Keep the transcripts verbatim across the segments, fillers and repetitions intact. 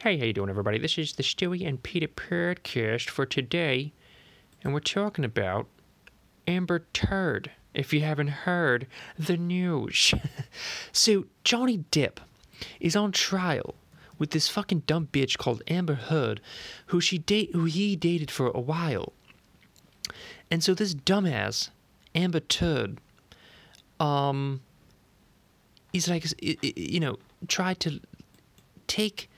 Hey, how you doing, everybody? This is the Stewie and Peter podcast for today, and we're talking about Amber Heard, if you haven't heard the news. So, Johnny Depp is on trial with this fucking dumb bitch called Amber Heard, who, she date, who he dated for a while. And so this dumbass, Amber Heard, um, is like, you know, tried to take...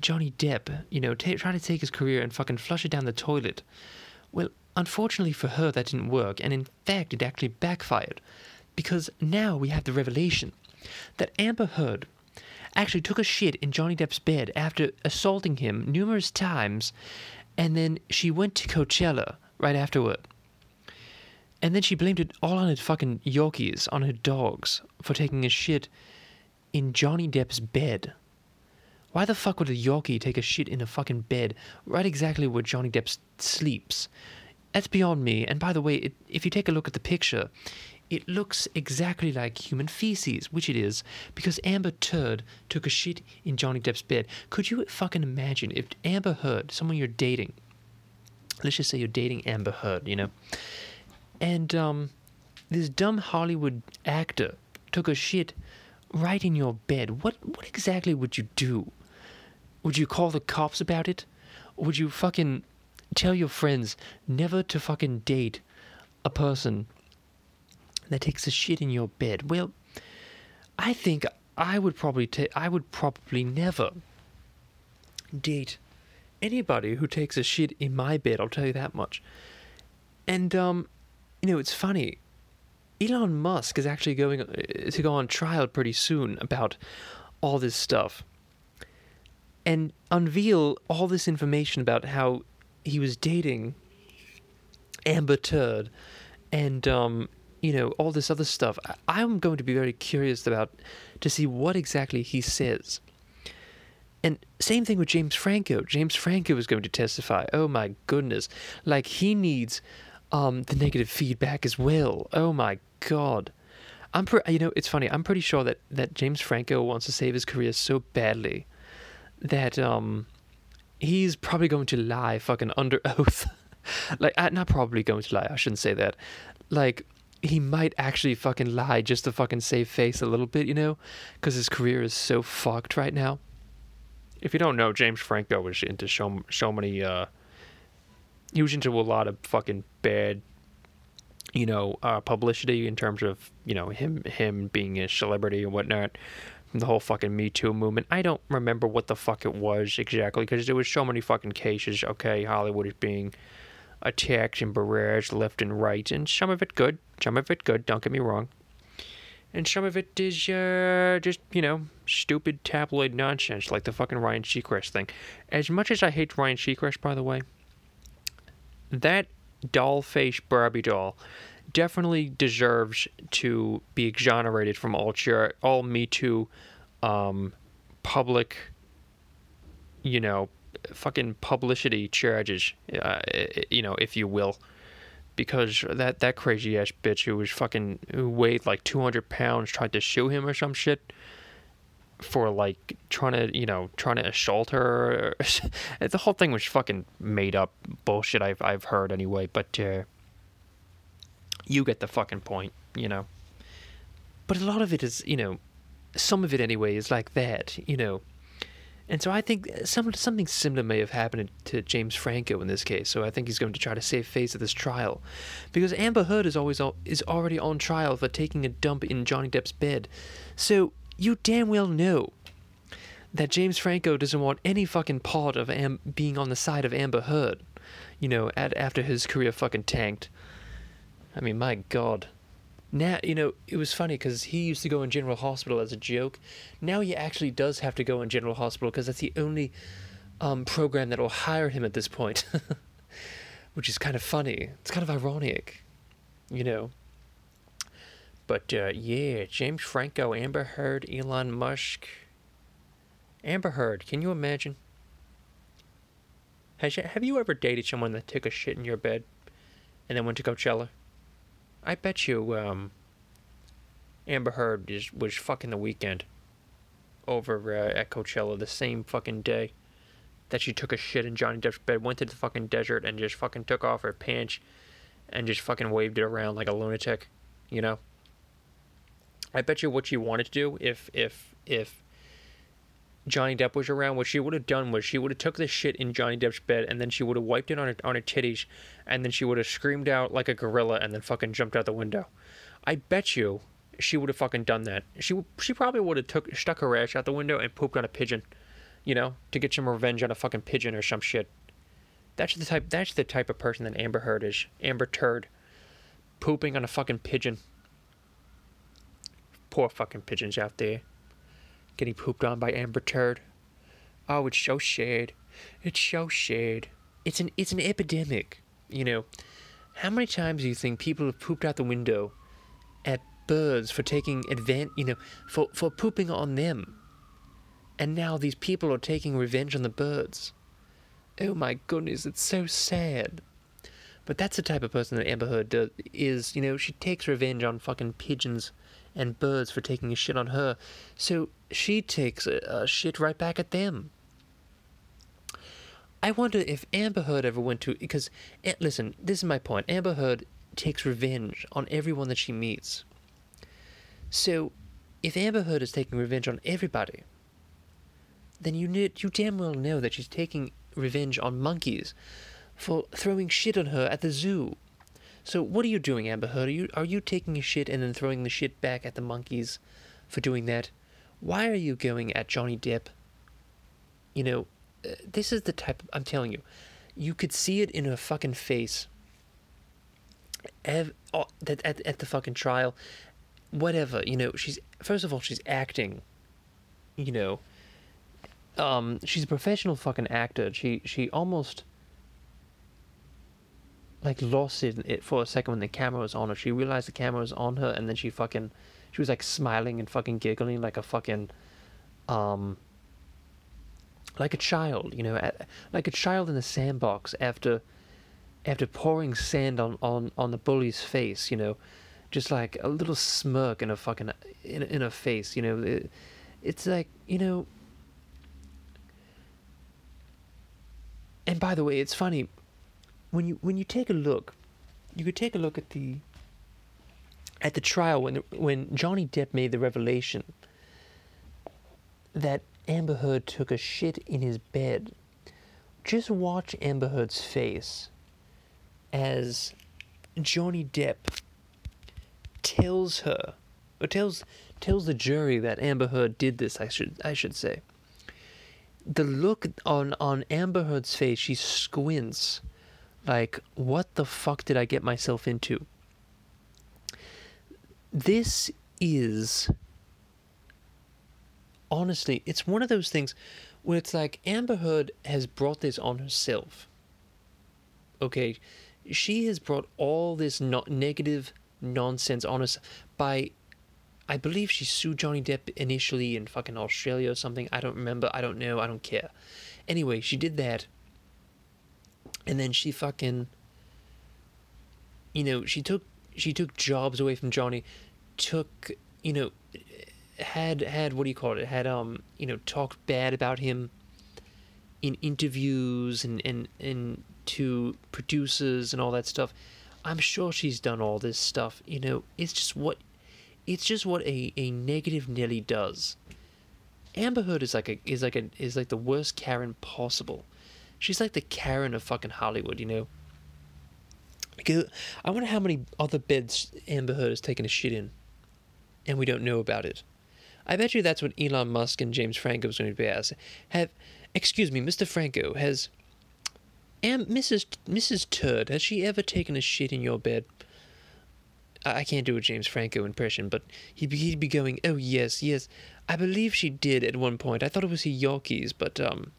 Johnny Depp, you know, t- try to take his career and fucking flush it down the toilet. Well, unfortunately for her, that didn't work, and in fact, it actually backfired, because now we have the revelation that Amber Heard actually took a shit in Johnny Depp's bed after assaulting him numerous times, and then she went to Coachella right afterward. And then she blamed it all on her fucking Yorkies, on her dogs, for taking a shit in Johnny Depp's bed. Why the fuck would a Yorkie take a shit in a fucking bed right exactly where Johnny Depp sleeps? That's beyond me. And by the way, it, if you take a look at the picture, it looks exactly like human feces, which it is, because Amber Heard took a shit in Johnny Depp's bed. Could you fucking imagine if Amber Heard, someone you're dating, let's just say you're dating Amber Heard, you know, and um, this dumb Hollywood actor took a shit right in your bed. What, what exactly would you do? Would you call the cops about it? Or would you fucking tell your friends never to fucking date a person that takes a shit in your bed? Well, I think I would probably ta- I would probably never date anybody who takes a shit in my bed, I'll tell you that much. And, um, you know, it's funny. Elon Musk is actually going to go on trial pretty soon about all this stuff, and unveil all this information about how he was dating Amber Heard and, um, you know, all this other stuff. I- I'm going to be very curious about to see what exactly he says. And same thing with James Franco. James Franco is going to testify. Oh, my goodness. Like, he needs um, the negative feedback as well. Oh, my God. I'm pre- you know, it's funny. I'm pretty sure that, that James Franco wants to save his career so badly that um, he's probably going to lie fucking under oath. Like, I, not probably going to lie. I shouldn't say that. Like, he might actually fucking lie just to fucking save face a little bit, you know, because his career is so fucked right now. If you don't know, James Franco was into so, so many... Uh, he was into a lot of fucking bad... you know, uh, publicity in terms of, you know, him him being a celebrity and whatnot, the whole fucking Me Too movement. I don't remember what the fuck it was exactly, because there was so many fucking cases, okay, Hollywood is being attacked and barraged left and right, and some of it good, some of it good, don't get me wrong, and some of it is, uh, just, you know, stupid tabloid nonsense, like the fucking Ryan Seacrest thing. As much as I hate Ryan Seacrest, by the way, that doll face Barbie doll definitely deserves to be exonerated from all cheer, all Me Too, um, public, you know, fucking publicity charges, uh, you know, if you will, because that that crazy ass bitch who was fucking who weighed like two hundred pounds tried to sue him or some shit for like trying to, you know, trying to assault her. The whole thing was fucking made up bullshit I've I've heard anyway, but uh, you get the fucking point, you know. But a lot of it is, you know, some of it anyway is like that, you know. And so I think some something similar may have happened to James Franco in this case. So I think he's going to try to save face at this trial, because Amber Heard is always is already on trial for taking a dump in Johnny Depp's bed. So you damn well know that James Franco doesn't want any fucking part of Am- being on the side of Amber Heard, you know, at- after his career fucking tanked. I mean, my God. Now, you know, it was funny because he used to go in General Hospital as a joke. Now he actually does have to go in General Hospital because that's the only um, program that will hire him at this point, which is kind of funny. It's kind of ironic, you know. But, uh, yeah, James Franco, Amber Heard, Elon Musk. Amber Heard, can you imagine? Has you, have you ever dated someone that took a shit in your bed and then went to Coachella? I bet you, um, Amber Heard is, was fucking The Weeknd. over uh, at Coachella the same fucking day that she took a shit in Johnny Depp's bed, went to the fucking desert, and just fucking took off her pants and just fucking waved it around like a lunatic, you know? I bet you what she wanted to do, if if if Johnny Depp was around, what she would have done was she would have took the shit in Johnny Depp's bed, and then she would have wiped it on her, on her titties, and then she would have screamed out like a gorilla and then fucking jumped out the window. I bet you she would have fucking done that. She she probably would have took stuck her ass out the window and pooped on a pigeon, you know, to get some revenge on a fucking pigeon or some shit. That's the type. That's the type of person that Amber Heard is. Amber Turd, pooping on a fucking pigeon. Poor fucking pigeons out there getting pooped on by Amber Turd. Oh, it's so sad. It's so sad. It's an it's an epidemic. You know, how many times do you think people have pooped out the window at birds for taking advantage, you know, for, for pooping on them? And now these people are taking revenge on the birds. Oh my goodness, it's so sad. But that's the type of person that Amber Heard does, is, you know, she takes revenge on fucking pigeons and birds for taking a shit on her, so she takes a, a shit right back at them. I wonder if Amber Heard ever went to, because, listen, this is my point, Amber Heard takes revenge on everyone that she meets. So, if Amber Heard is taking revenge on everybody, then you, you damn well know that she's taking revenge on monkeys for throwing shit on her at the zoo. So what are you doing, Amber Heard? Are you, are you taking a shit and then throwing the shit back at the monkeys for doing that? Why are you going at Johnny Depp? You know, uh, this is the type of, I'm telling you, you could see it in her fucking face. Ev- oh, at, at, at the fucking trial, whatever, you know, she's, first of all, she's acting, you know. Um, she's a professional fucking actor. She, she almost... like lost it, it for a second when the camera was on her. She realized the camera was on her, and then she fucking, she was like smiling and fucking giggling like a fucking, um, like a child, you know, at, like a child in a sandbox after, after pouring sand on, on, on the bully's face, you know, just like a little smirk in a fucking, in in her face, you know, it, it's like, you know. And by the way, it's funny. When you when you take a look, you could take a look at the at the trial when the, when Johnny Depp made the revelation that Amber Heard took a shit in his bed. Just watch Amber Heard's face as Johnny Depp tells her, or tells tells the jury that Amber Heard did this. I should I should say. The look on on Amber Heard's face, she squints. Like, what the fuck did I get myself into? This is... honestly, it's one of those things where it's like Amber Heard has brought this on herself. Okay? She has brought all this no- negative nonsense on herself by... I believe she sued Johnny Depp initially in fucking Australia or something. I don't remember. I don't know. I don't care. Anyway, she did that. And then she fucking, you know, she took she took jobs away from Johnny, took, you know, had, had what do you call it, had, um, you know, talked bad about him in interviews and, and, and to producers and all that stuff. I'm sure she's done all this stuff, you know. It's just what, it's just what a, a negative Nelly does. Amber Heard is like a, is like a, is like the worst Karen possible. She's like the Karen of fucking Hollywood, you know? Because I wonder how many other beds Amber Heard has taken a shit in, and we don't know about it. I bet you that's what Elon Musk and James Franco is going to be asked. Have, excuse me, Mister Franco, has Am, Missus Missus Turd, has she ever taken a shit in your bed? I can't do a James Franco impression, but he'd be, he'd be going, oh yes, yes, I believe she did at one point. I thought it was her Yorkies, but, um...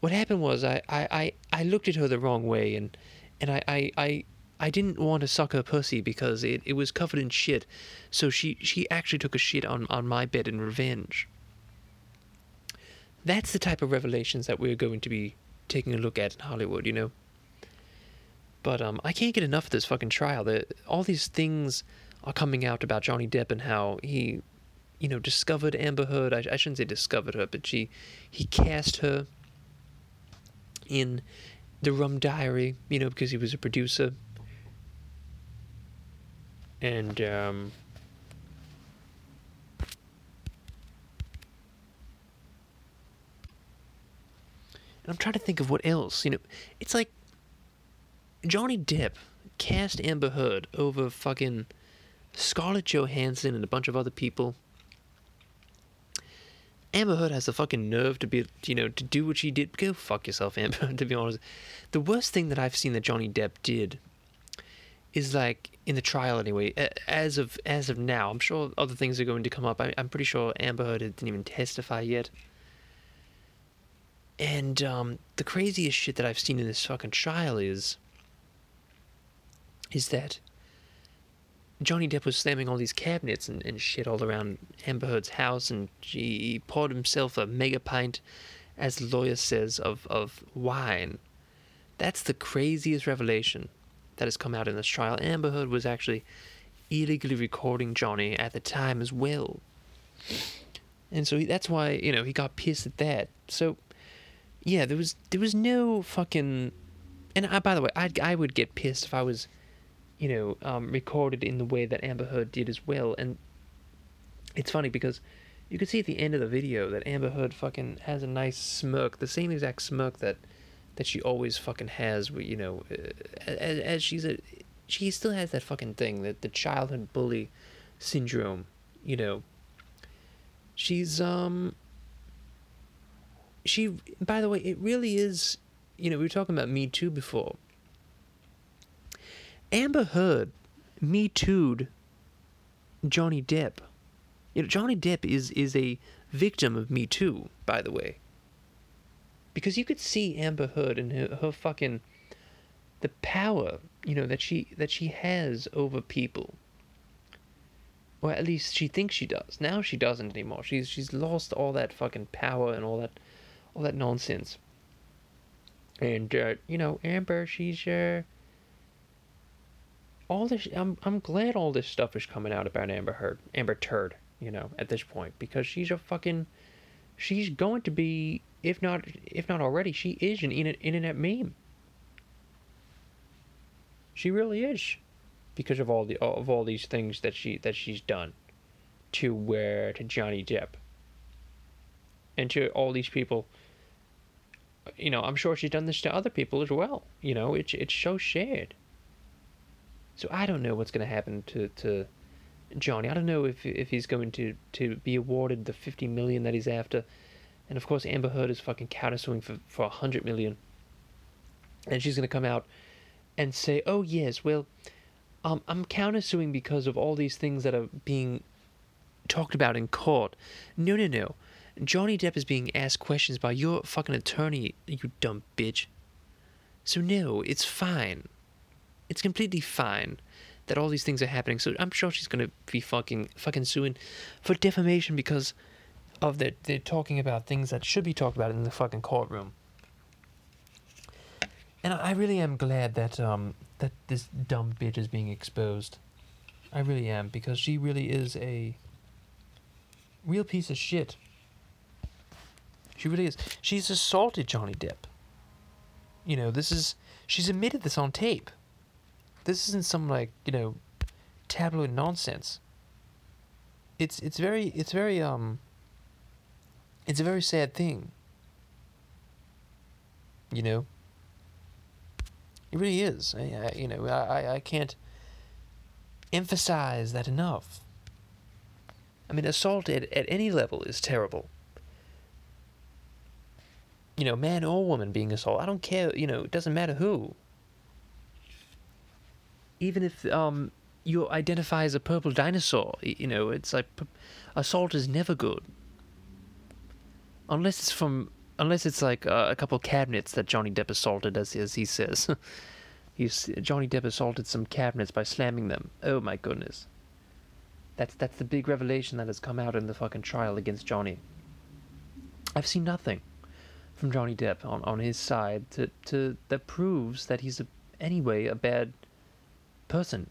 what happened was I, I, I, I looked at her the wrong way, and, and I, I, I, I didn't want to suck her pussy because it, it was covered in shit. So she, she actually took a shit on, on my bed in revenge. That's the type of revelations that we're going to be taking a look at in Hollywood, you know. But um, I can't get enough of this fucking trial. The, all these things are coming out about Johnny Depp and how he you know, discovered Amber Heard. I, I shouldn't say discovered her, but she, he cast her in The Rum Diary, you know, because he was a producer. And, um... I'm trying to think of what else, you know. It's like Johnny Depp cast Amber Heard over fucking Scarlett Johansson and a bunch of other people. Amber Heard has the fucking nerve to be, you know, to do what she did. Go fuck yourself, Amber, to be honest. The worst thing that I've seen that Johnny Depp did is, like, in the trial anyway, as of as of now, I'm sure other things are going to come up. I, I'm pretty sure Amber Heard didn't even testify yet. And um, the craziest shit that I've seen in this fucking trial is, is that Johnny Depp was slamming all these cabinets and, and shit all around Amber Heard's house, and he poured himself a mega pint, as the lawyer says, of, of wine. That's the craziest revelation that has come out in this trial. Amber Heard was actually illegally recording Johnny at the time as well. And so he, that's why, you know, he got pissed at that. So... yeah, there was there was no fucking, and I, by the way, I I would get pissed if I was, you know, um, recorded in the way that Amber Heard did as well. And it's funny because you could see at the end of the video that Amber Heard fucking has a nice smirk, the same exact smirk that that she always fucking has. You know, as, as she's a, she still has that fucking thing, that the childhood bully syndrome. You know, she's um. She, by the way, it really is, you know, we were talking about Me Too before. Amber Heard Me Too'd Johnny Depp. You know, Johnny Depp is, is a victim of Me Too, by the way. Because you could see Amber Heard and her, her fucking, the power, you know, that she, that she has over people. Or at least she thinks she does. Now she doesn't anymore. She's, she's lost all that fucking power and all that, all that nonsense. And uh, you know, Amber, she's uh, all this. I'm I'm glad all this stuff is coming out about Amber Heard, Amber Turd. You know, at this point, because she's a fucking, she's going to be, if not if not already, she is an internet meme. She really is, because of all the of all these things that she that she's done, to where uh, to Johnny Depp. And to all these people, you know, I'm sure she's done this to other people as well. You know, it's it's so shared. So I don't know what's going to happen to, to Johnny. I don't know if if he's going to, to be awarded the fifty million dollars that he's after. And of course, Amber Heard is fucking countersuing for, for one hundred million dollars. And she's going to come out and say, oh yes, well, um, I'm countersuing because of all these things that are being talked about in court. No, no, no. Johnny Depp is being asked questions by your fucking attorney, you dumb bitch. So no, it's fine. It's completely fine that all these things are happening. So I'm sure she's gonna be fucking fucking suing for defamation because of that they're talking about things that should be talked about in the fucking courtroom. And I really am glad that um that this dumb bitch is being exposed. I really am, because she really is a real piece of shit. She really is. She's assaulted Johnny Depp. You know, this is... she's admitted this on tape. This isn't some, like, you know, tabloid nonsense. It's it's very... It's very, um... It's a very sad thing. You know? It really is. I, I, you know, I, I can't emphasize that enough. I mean, assault at, at any level is terrible. You know, man or woman being assaulted. I don't care, you know, it doesn't matter who. Even if um you identify as a purple dinosaur, you know, it's like, assault is never good. Unless it's from, unless it's like uh, a couple cabinets that Johnny Depp assaulted, as, as he says. He's, Johnny Depp assaulted some cabinets by slamming them. Oh my goodness. That's, that's the big revelation that has come out in the fucking trial against Johnny. I've seen nothing from Johnny Depp on, on his side to, to that proves that he's a, anyway a bad person.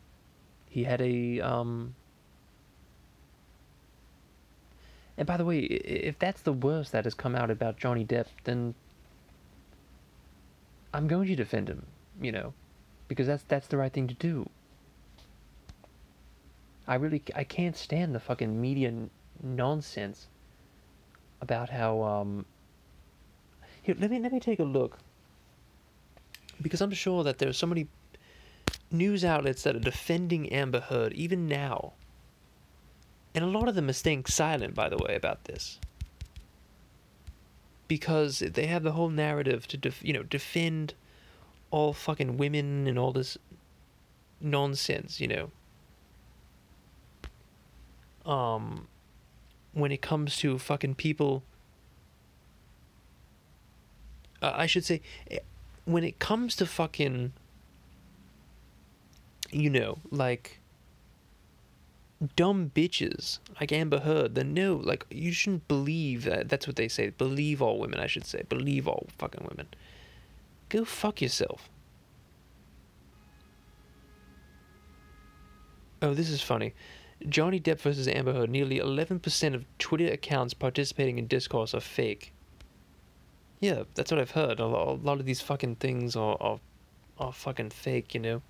He had a um And by the way, if that's the worst that has come out about Johnny Depp, then I'm going to defend him, you know, because that's that's the right thing to do. I really I can't stand the fucking media n- nonsense about how um. Here, let me let me take a look, because I'm sure that there's so many news outlets that are defending Amber Heard even now. And a lot of them are staying silent, by the way, about this, because they have the whole narrative to, def- you know, defend all fucking women and all this nonsense, you know. Um, when it comes to fucking people, uh, I should say, when it comes to fucking, you know, like, dumb bitches like Amber Heard, then no, like, you shouldn't believe that. That's what they say. Believe all women, I should say. Believe all fucking women. Go fuck yourself. Oh, this is funny. Johnny Depp versus Amber Heard. Nearly eleven percent of Twitter accounts participating in discourse are fake. Yeah, that's what I've heard. A lot, a lot of these fucking things are, are, are fucking fake, you know.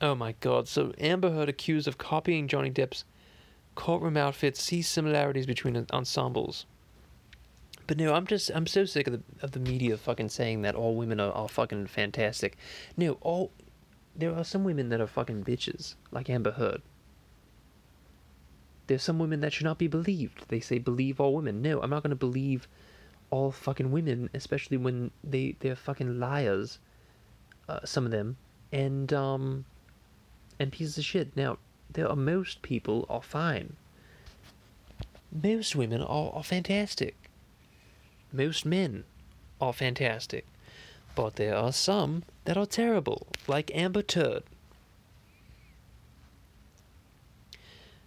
Oh my god, so Amber Heard accused of copying Johnny Depp's courtroom outfit sees similarities between ensembles. But no, I'm just, I'm so sick of the of the media fucking saying that all women are, are fucking fantastic. No, all, there are some women that are fucking bitches, like Amber Heard. There's some women that should not be believed. They say believe all women. No, I'm not going to believe all fucking women, especially when they, they're fucking liars, uh, some of them, and, um... and pieces of shit. Now, there are most people are fine. Most women are, are fantastic. Most men are fantastic. But there are some that are terrible, like Amber Turd.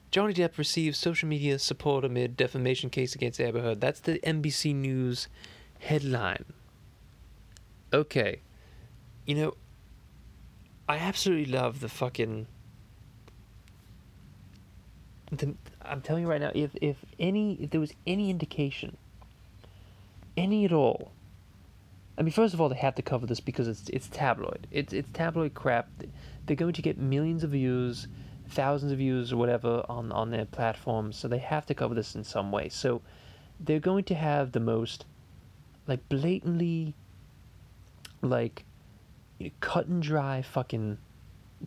Johnny Depp receives social media support amid defamation case against Amber Heard. That's the N B C News headline. Okay. You know, I absolutely love the fucking... The, I'm telling you right now, if, if any, if there was any indication, any at all, I mean, first of all, they have to cover this because it's it's tabloid. It's it's tabloid crap. They're going to get millions of views, thousands of views, or whatever on, on their platforms, so they have to cover this in some way. So they're going to have the most, like, blatantly, like, you know, cut and dry fucking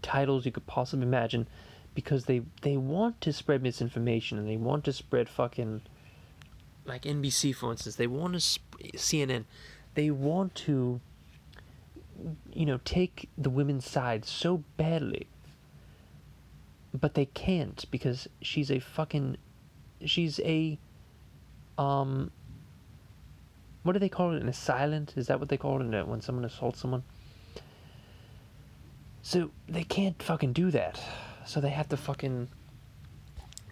titles you could possibly imagine, because they they want to spread misinformation, and they want to spread fucking, like N B C for instance, they want to sp- C N N, they want to, you know, take the women's side so badly, but they can't, because she's a fucking, she's a um what do they call it, an assailant? Is that what they call it when someone assaults someone? So they can't fucking do that. So they have to fucking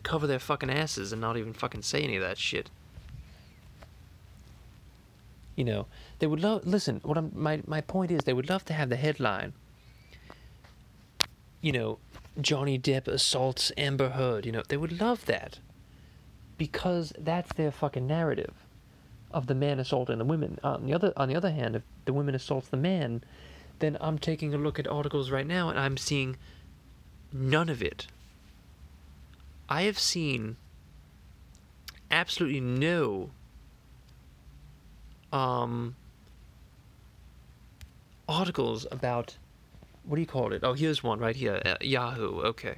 cover their fucking asses and not even fucking say any of that shit. You know, they would love... Listen, what I'm, my, my point is, they would love to have the headline, you know, Johnny Depp assaults Amber Heard, you know. They would love that, because that's their fucking narrative of the man assaulting the women. Uh, on the other, on the other hand, if the woman assaults the man... then I'm taking a look at articles right now, and I'm seeing none of it. I have seen absolutely no um, articles about, what do you call it? Oh, here's one right here, uh, Yahoo, okay.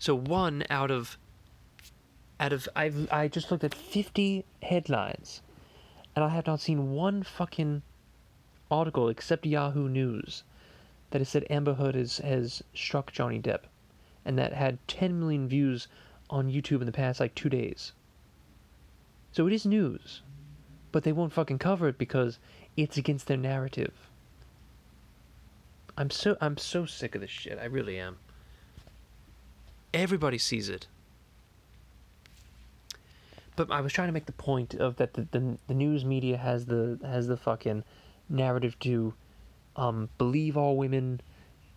So one out of, out of, I've, I just looked at fifty headlines, and I have not seen one fucking article except Yahoo News that has said Amber Heard is, has struck Johnny Depp, and that had ten million views on YouTube in the past like two days. So it is news, but they won't fucking cover it because it's against their narrative. I'm so I'm so sick of this shit. I really am. Everybody sees it. But I was trying to make the point of that the the, the news media has the has the fucking narrative to um, believe all women,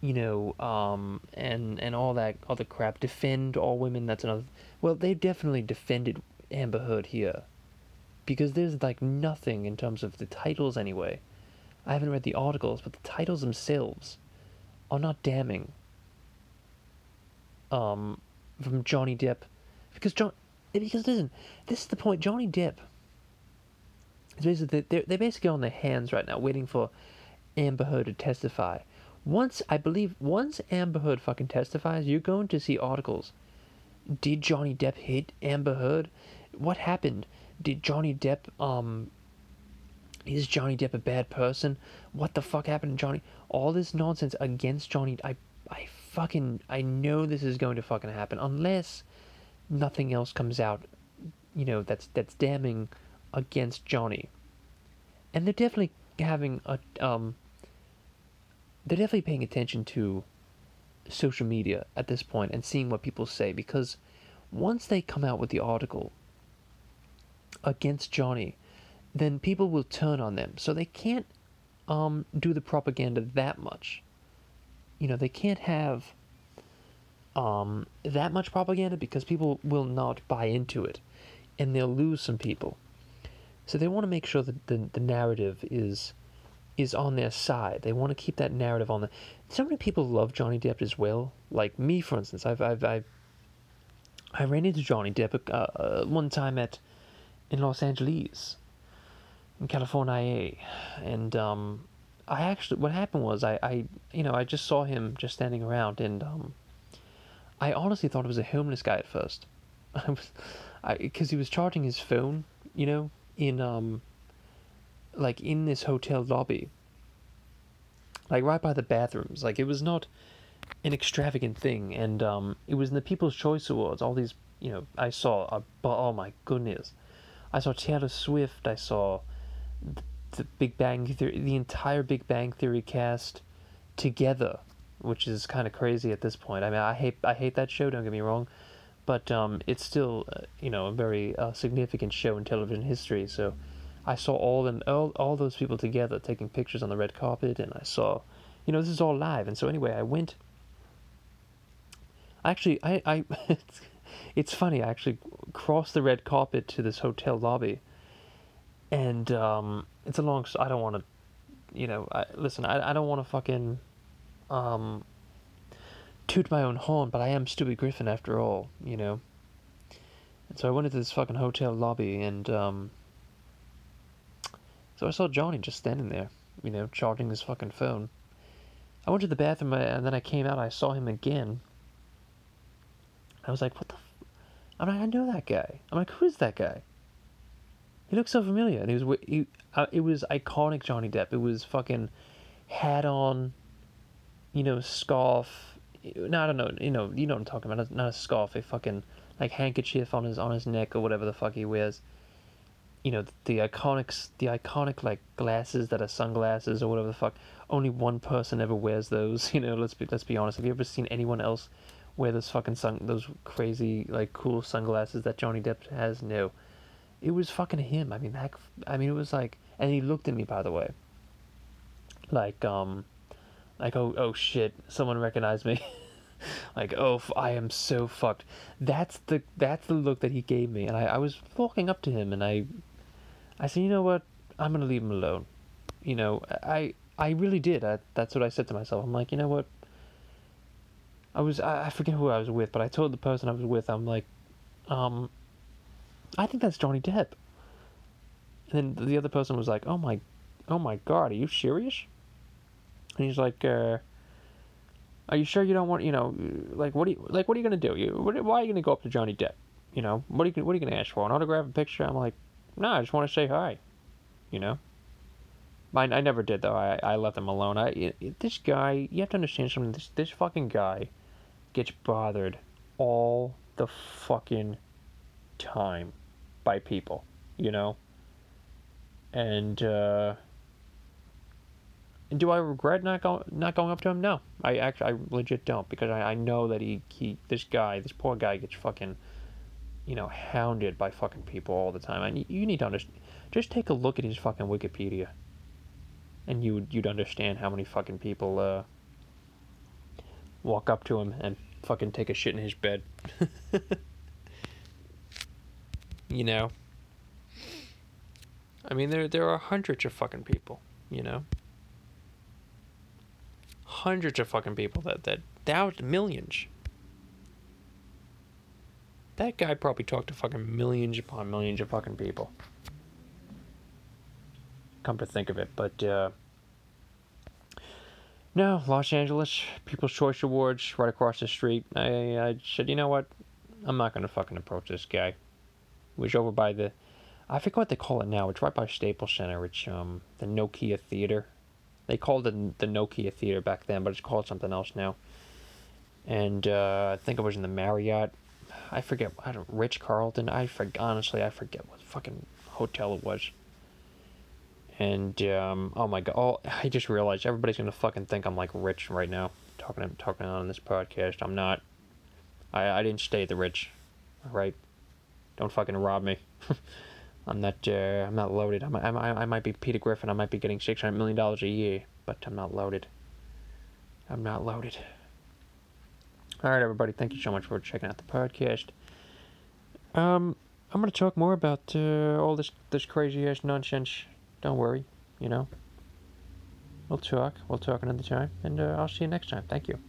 you know, um, and and all that other crap, defend all women. That's another. Well, they definitely defended Amber Heard here, because there's like nothing in terms of the titles anyway. I haven't read the articles, but the titles themselves are not damning. Um, from Johnny Depp, because John, because listen, this is the point. Johnny Depp is basically they're they're basically on their hands right now, waiting for Amber Heard to testify. Once I believe, once Amber Heard fucking testifies, you're going to see articles. Did Johnny Depp hit Amber Heard? What happened? Did Johnny Depp, um, is Johnny Depp a bad person? What the fuck happened to Johnny? All this nonsense against Johnny. I, I fucking, I know this is going to fucking happen unless nothing else comes out, you know, that's, that's damning against Johnny. And they're definitely having a, um, they're definitely paying attention to social media at this point and seeing what people say, because once they come out with the article against Johnny, then people will turn on them. So they can't um, do the propaganda that much. You know, they can't have um, that much propaganda because people will not buy into it. And they'll lose some people. So they want to make sure that the, the narrative is is on their side. They want to keep that narrative on the... So many people love Johnny Depp as well. Like me, for instance. I've, I've, I've, I ran into Johnny Depp uh, uh, one time at in Los Angeles. In California, and um, I actually, what happened was, I, I, you know, I just saw him just standing around, and um, I honestly thought it was a homeless guy at first, I was, I, because he was charging his phone, you know, in um, like in this hotel lobby, like right by the bathrooms, like it was not an extravagant thing, and um, it was in the People's Choice Awards. All these, you know, I saw, uh, oh my goodness, I saw Taylor Swift, I saw the Big Bang Theory, the entire Big Bang Theory cast together, which is kind of crazy at this point. I mean, I hate I hate that show, don't get me wrong, but um, it's still uh, you know, a very uh, significant show in television history. So I saw all them all, all those people together taking pictures on the red carpet, and I saw, you know, this is all live. And so anyway, I went. Actually, I I it's, it's funny. I actually crossed the red carpet to this hotel lobby. And, um, it's a long, I don't want to, you know, I, listen, I I don't want to fucking, um, toot my own horn, but I am Stewie Griffin after all, you know. And so I went into this fucking hotel lobby, and, um, so I saw Johnny just standing there, you know, charging his fucking phone. I went to the bathroom, and then I came out, I saw him again. I was like, what the, f-? I'm like, I know that guy. I'm like, who is that guy? He looked so familiar, and he was he, uh, it was iconic Johnny Depp. It was fucking hat on, you know, scarf. No, I don't know, you know, you know what I'm talking about. Not a scarf, a fucking like handkerchief on his on his neck or whatever the fuck he wears. You know, the, the iconic, the iconic like glasses that are sunglasses or whatever the fuck. Only one person ever wears those. You know, let's be let's be honest. Have you ever seen anyone else wear those fucking sun those crazy like cool sunglasses that Johnny Depp has? No. It was fucking him. I mean, that, I mean, it was like, and he looked at me, by the way, like, um, like, oh, oh shit, someone recognized me. Like, oh, f- I am so fucked. That's the, that's the look that he gave me. And I, I was walking up to him, and I, I said, you know what? I'm going to leave him alone. You know, I, I really did. I, that's what I said to myself. I'm like, you know what? I was, I, I forget who I was with, but I told the person I was with, I'm like, um, I think that's Johnny Depp. And then the other person was like, oh my, oh my God, are you serious? And he's like, uh, are you sure you don't want, you know, like, what do you, like, what are you going to do? You, what, why are you going to go up to Johnny Depp? You know, what are you, what are you going to ask for? An autograph, a picture? I'm like, no, I just want to say hi, you know? I, I never did, though. I, I let them alone. I, this guy, you have to understand something. This, this fucking guy gets bothered all the fucking time by people, you know, and uh do I regret not going not going up to him? No, I actually I legit don't, because I, I know that he, he this guy this poor guy gets fucking, you know, hounded by fucking people all the time. And you, you need to understand, just take a look at his fucking Wikipedia. and you would, you'd understand how many fucking people uh, walk up to him and fucking take a shit in his bed. You know? I mean, there there are hundreds of fucking people, you know? Hundreds of fucking people that, that, thousands, millions. That guy probably talked to fucking millions upon millions of fucking people. Come to think of it, but, uh, no, Los Angeles, People's Choice Awards, right across the street. I, I said, you know what? I'm not gonna fucking approach this guy. It was over by the, I forget what they call it now. It's right by Staples Center. It's, um, the Nokia Theater. They called it the Nokia Theater back then, but it's called something else now. And, uh, I think it was in the Marriott. I forget, I don't, Rich Carlton. I forget, honestly, I forget what fucking hotel it was. And, um, oh my god, oh, I just realized everybody's gonna fucking think I'm, like, rich right now. Talking talking on this podcast, I'm not. I, I didn't stay at the Rich, alright? Don't fucking rob me. I'm not, uh, I'm not loaded. I, I, I might be Peter Griffin, I might be getting six hundred million dollars a year, but I'm not loaded. I'm not loaded. Alright, everybody, thank you so much for checking out the podcast. Um, I'm gonna talk more about, uh, all this, this crazy-ass nonsense. Don't worry, you know. We'll talk. We'll talk another time, and uh, I'll see you next time. Thank you.